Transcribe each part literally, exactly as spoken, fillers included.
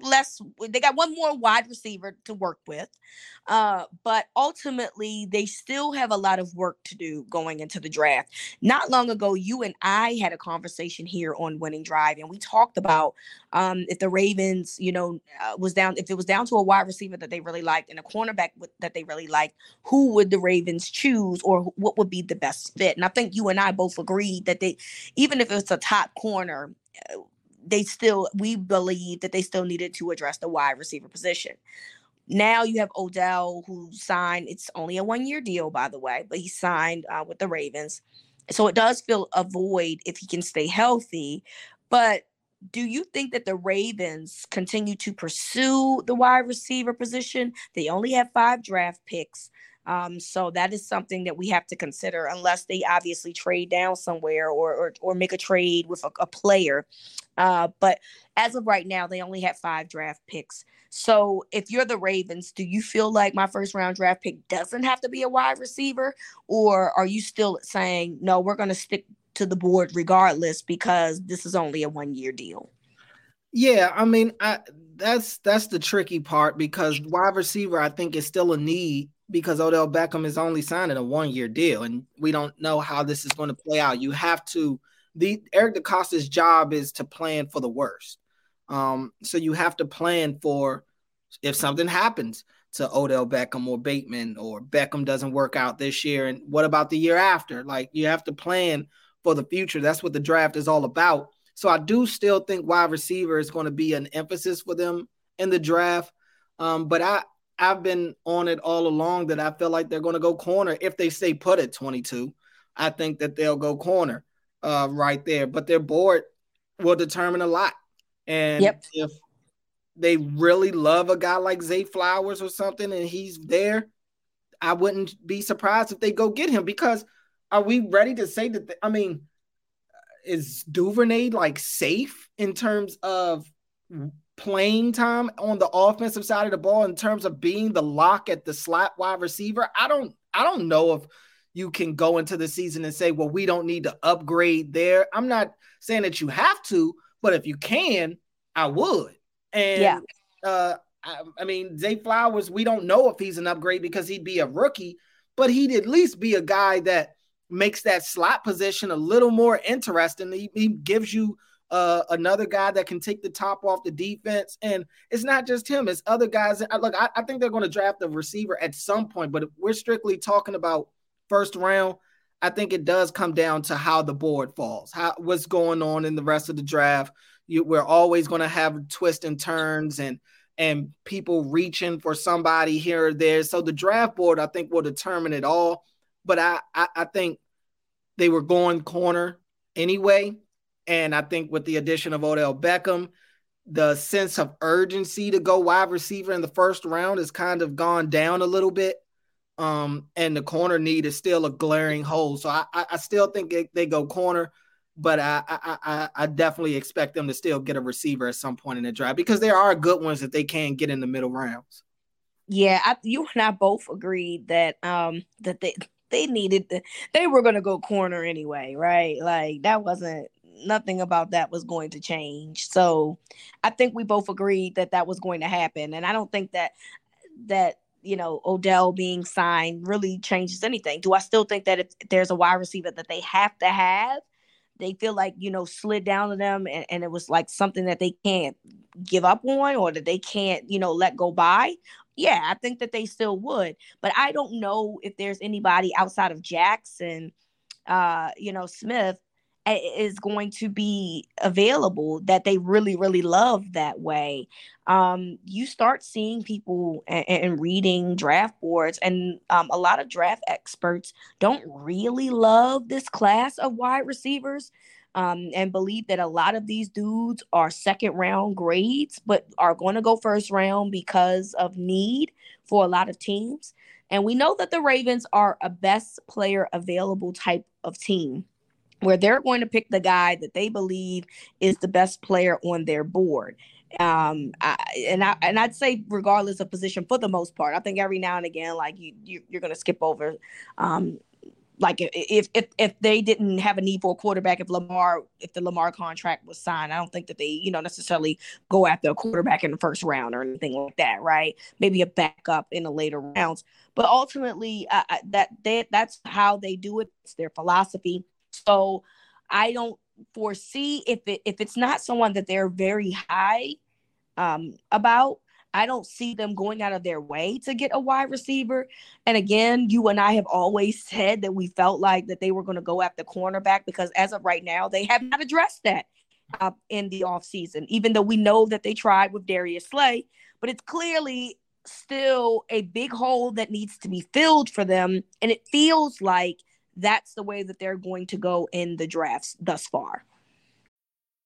less. They got one more wide receiver to work with. Uh, but ultimately, they still have a lot of work to do going into the draft. Not long ago, you and I had a conversation here on Winning Drive, and we talked about um, if the Ravens, you know, uh, was down, if it was down to a wide receiver that they really liked and a cornerback with, that they really liked, who would the Ravens choose or what would be the best fit? And I think you and I both agreed that they, even if it's a top corner, they still, we believe that they still needed to address the wide receiver position. Now you have Odell, who signed, it's only a one-year deal, by the way, but he signed uh, with the Ravens. So it does fill a void if he can stay healthy. But do you think that the Ravens continue to pursue the wide receiver position? They only have five draft picks. Um, so that is something that we have to consider, unless they obviously trade down somewhere or or, or make a trade with a, a player. Uh, but as of right now, they only have five draft picks. So if you're the Ravens, do you feel like my first round draft pick doesn't have to be a wide receiver? Or are you still saying, no, we're going to stick to the board regardless because this is only a one year deal? Yeah, I mean, I, that's that's the tricky part, because wide receiver, I think, is still a need, because Odell Beckham is only signing a one-year deal, and we don't know how this is going to play out. You have to the Eric DeCosta's job is to plan for the worst. Um, so you have to plan for if something happens to Odell Beckham or Bateman, or Beckham doesn't work out this year, and what about the year after? Like, you have to plan for the future. That's what the draft is all about. So I do still think wide receiver is going to be an emphasis for them in the draft. Um, but I – I've been on it all along that I feel like they're going to go corner. If they stay put at twenty-two, I think that they'll go corner uh, right there. But their board will determine a lot. And yep. If they really love a guy like Zay Flowers or something and he's there, I wouldn't be surprised if they go get him, because are we ready to say that? They, I mean, is Duvernay like safe in terms of playing time on the offensive side of the ball, in terms of being the lock at the slot wide receiver? I don't, I don't know if you can go into the season and say, well, we don't need to upgrade there. I'm not saying that you have to, but if you can, I would. And yeah. uh, I, I mean, Zay Flowers, we don't know if he's an upgrade because he'd be a rookie, but he'd at least be a guy that makes that slot position a little more interesting. He, he gives you Uh, another guy that can take the top off the defense. And it's not just him, it's other guys. Look, I, I think they're going to draft a receiver at some point, but if we're strictly talking about first round, I think it does come down to how the board falls, how what's going on in the rest of the draft. You, we're always going to have twists and turns and, and people reaching for somebody here or there. So the draft board, I think, will determine it all. But I, I, I think they were going corner anyway. And I think with the addition of Odell Beckham, the sense of urgency to go wide receiver in the first round has kind of gone down a little bit. Um, and the corner need is still a glaring hole. So I, I still think they, they go corner, but I, I, I definitely expect them to still get a receiver at some point in the draft, because there are good ones that they can get in the middle rounds. Yeah, I, you and I both agreed that um, that they they needed the, they were going to go corner anyway, right? Like, that wasn't. Nothing about that was going to change. So I think we both agreed that that was going to happen. And I don't think that, that you know, Odell being signed really changes anything. Do I still think that if there's a wide receiver that they have to have, they feel like, you know, slid down to them and, and it was like something that they can't give up on or that they can't, you know, let go by? Yeah, I think that they still would. But I don't know if there's anybody outside of Jackson, uh, you know, Smith, is going to be available that they really, really love that way. Um, you start seeing people and, and reading draft boards, and um, a lot of draft experts don't really love this class of wide receivers um, and believe that a lot of these dudes are second round grades, but are going to go first round because of need for a lot of teams. And we know that the Ravens are a best player available type of team, where they're going to pick the guy that they believe is the best player on their board. Um, I, and, I, and I'd say regardless of position for the most part. I think every now and again, like, you, you, you're going to skip over. Um, like, if, if if they didn't have a need for a quarterback, if Lamar, if the Lamar contract was signed, I don't think that they, you know, necessarily go after a quarterback in the first round or anything like that, right? Maybe a backup in the later rounds. But ultimately, uh, that, that that's how they do it. It's their philosophy. So I don't foresee if it, if it's not someone that they're very high um, about, I don't see them going out of their way to get a wide receiver. And again, you and I have always said that we felt like that they were going to go after cornerback because as of right now, they have not addressed that uh, in the offseason, even though we know that they tried with Darius Slay, but it's clearly still a big hole that needs to be filled for them. And it feels like that's the way that they're going to go in the drafts thus far.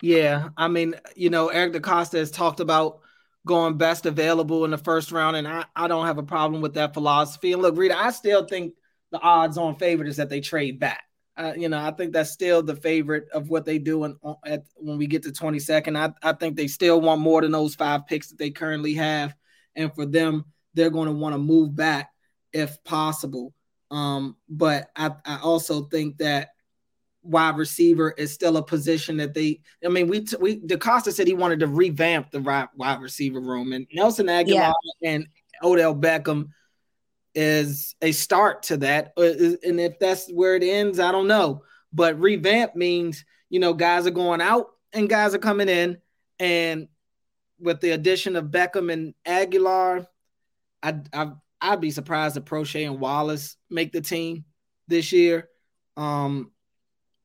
Yeah, I mean, you know, Eric DeCosta has talked about going best available in the first round, and I, I don't have a problem with that philosophy. And look, Rita, I still think the odds-on favorite is that they trade back. Uh, you know, I think that's still the favorite of what they do in, at, when we get to twenty-second. I, I think they still want more than those five picks that they currently have, and for them, they're going to want to move back if possible. Um, but I, I also think that wide receiver is still a position that they, I mean, we, we, DeCosta said he wanted to revamp the wide receiver room, and Nelson Agholor yeah. and Odell Beckham is a start to that. And if that's where it ends, I don't know, but revamp means, you know, guys are going out and guys are coming in. And with the addition of Beckham and Aguilar, I, I, I'd be surprised if Proche and Wallace make the team this year. Um,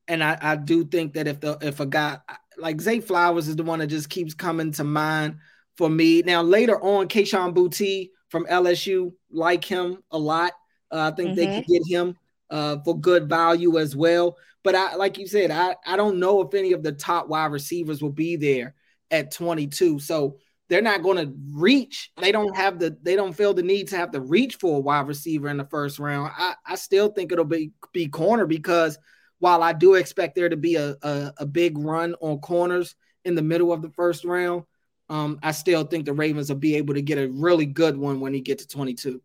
And I, I do think that if the if a guy like Zay Flowers is the one that just keeps coming to mind for me. Now, later on, Kayshawn Bouti from L S U, like him a lot. Uh, I think mm-hmm. they could get him uh, for good value as well. But I, like you said, I, I don't know if any of the top wide receivers will be there at twenty-two. So they're not going to reach. They don't have the they don't feel the need to have to reach for a wide receiver in the first round. I, I still think it'll be, be corner because – while I do expect there to be a, a, a big run on corners in the middle of the first round, um, I still think the Ravens will be able to get a really good one when he gets to twenty-two.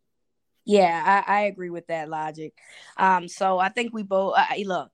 Yeah, I, I agree with that logic. Um, so I think we both uh, – look,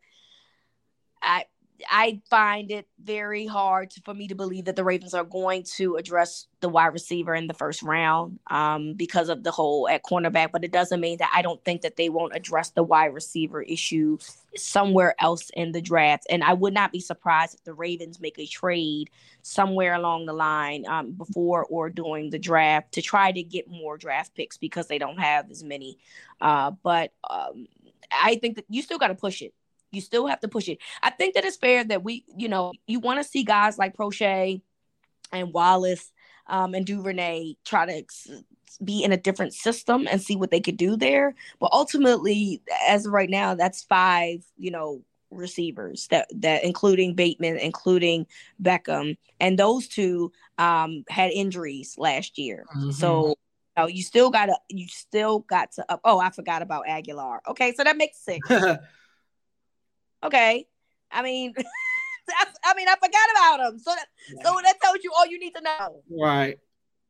I I find it very hard to, for me to believe that the Ravens are going to address the wide receiver in the first round um, because of the hole at cornerback, but it doesn't mean that I don't think that they won't address the wide receiver issue somewhere else in the draft. And I would not be surprised if the Ravens make a trade somewhere along the line um, before or during the draft to try to get more draft picks because they don't have as many. Uh, but um, I think that you still got to push it. You still have to push it. I think that it's fair that we, you know, you want to see guys like Proche and Wallace um, and Duvernay try to ex- be in a different system and see what they could do there. But ultimately, as of right now, that's five, you know, receivers that, that including Bateman, including Beckham. And those two um, had injuries last year. Mm-hmm. So know, you still gotta, you still got to up. Oh, I forgot about Aguilar. Okay, so that makes sense. Okay, I mean, I mean, I forgot about him. So that, yeah. so that tells you all you need to know. Right.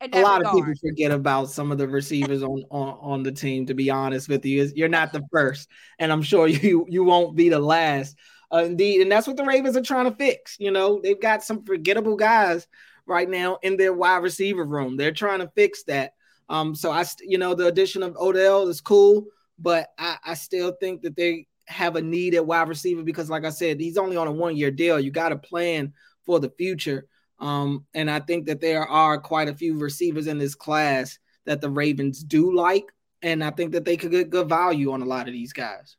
A lot regard. of people forget about some of the receivers on, on, on the team, to be honest with you. You're not the first, and I'm sure you, you won't be the last. Uh, indeed, and that's what the Ravens are trying to fix. You know, they've got some forgettable guys right now in their wide receiver room. They're trying to fix that. Um, so, I, you know, the addition of Odell is cool, but I, I still think that they have a need at wide receiver because, like I said, he's only on a one-year deal. You got to plan for the future. Um, and I think that there are quite a few receivers in this class that the Ravens do like, and I think that they could get good value on a lot of these guys.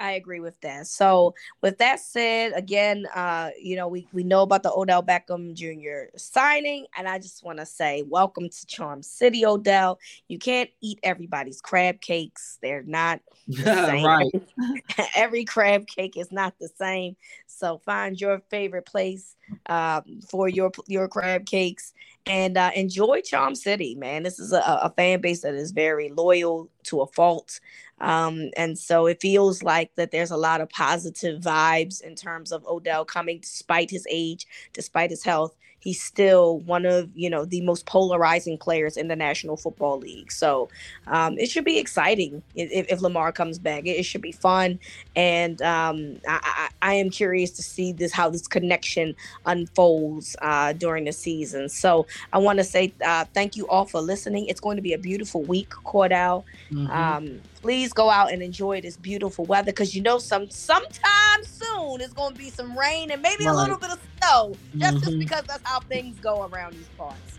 I agree with that. So with that said, again, uh, you know, we, we know about the Odell Beckham Junior signing, and I just want to say welcome to Charm City, Odell. You can't eat everybody's crab cakes. They're not the same. Right. Every crab cake is not the same. So find your favorite place um, for your your crab cakes. And uh, enjoy Charm City, man. This is a, a fan base that is very loyal to a fault. Um, and so it feels like that there's a lot of positive vibes in terms of Odell coming, despite his age, despite his health. He's still one of, you know, the most polarizing players in the National Football League. So um, it should be exciting if, if Lamar comes back. It, it should be fun. And um, I, I, I am curious to see this, how this connection unfolds uh, during the season. So I want to say uh, thank you all for listening. It's going to be a beautiful week, Cordell. Mm-hmm. Um, please go out and enjoy this beautiful weather, because you know some sometime soon it's going to be some rain and maybe right. a little bit of snow, just, mm-hmm. just because that's how things go around these parts.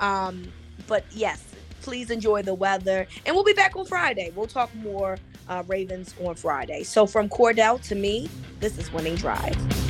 Um, but yes, please enjoy the weather. And we'll be back on Friday. We'll talk more uh, Ravens on Friday. So from Cordell to me, this is Winning Drive.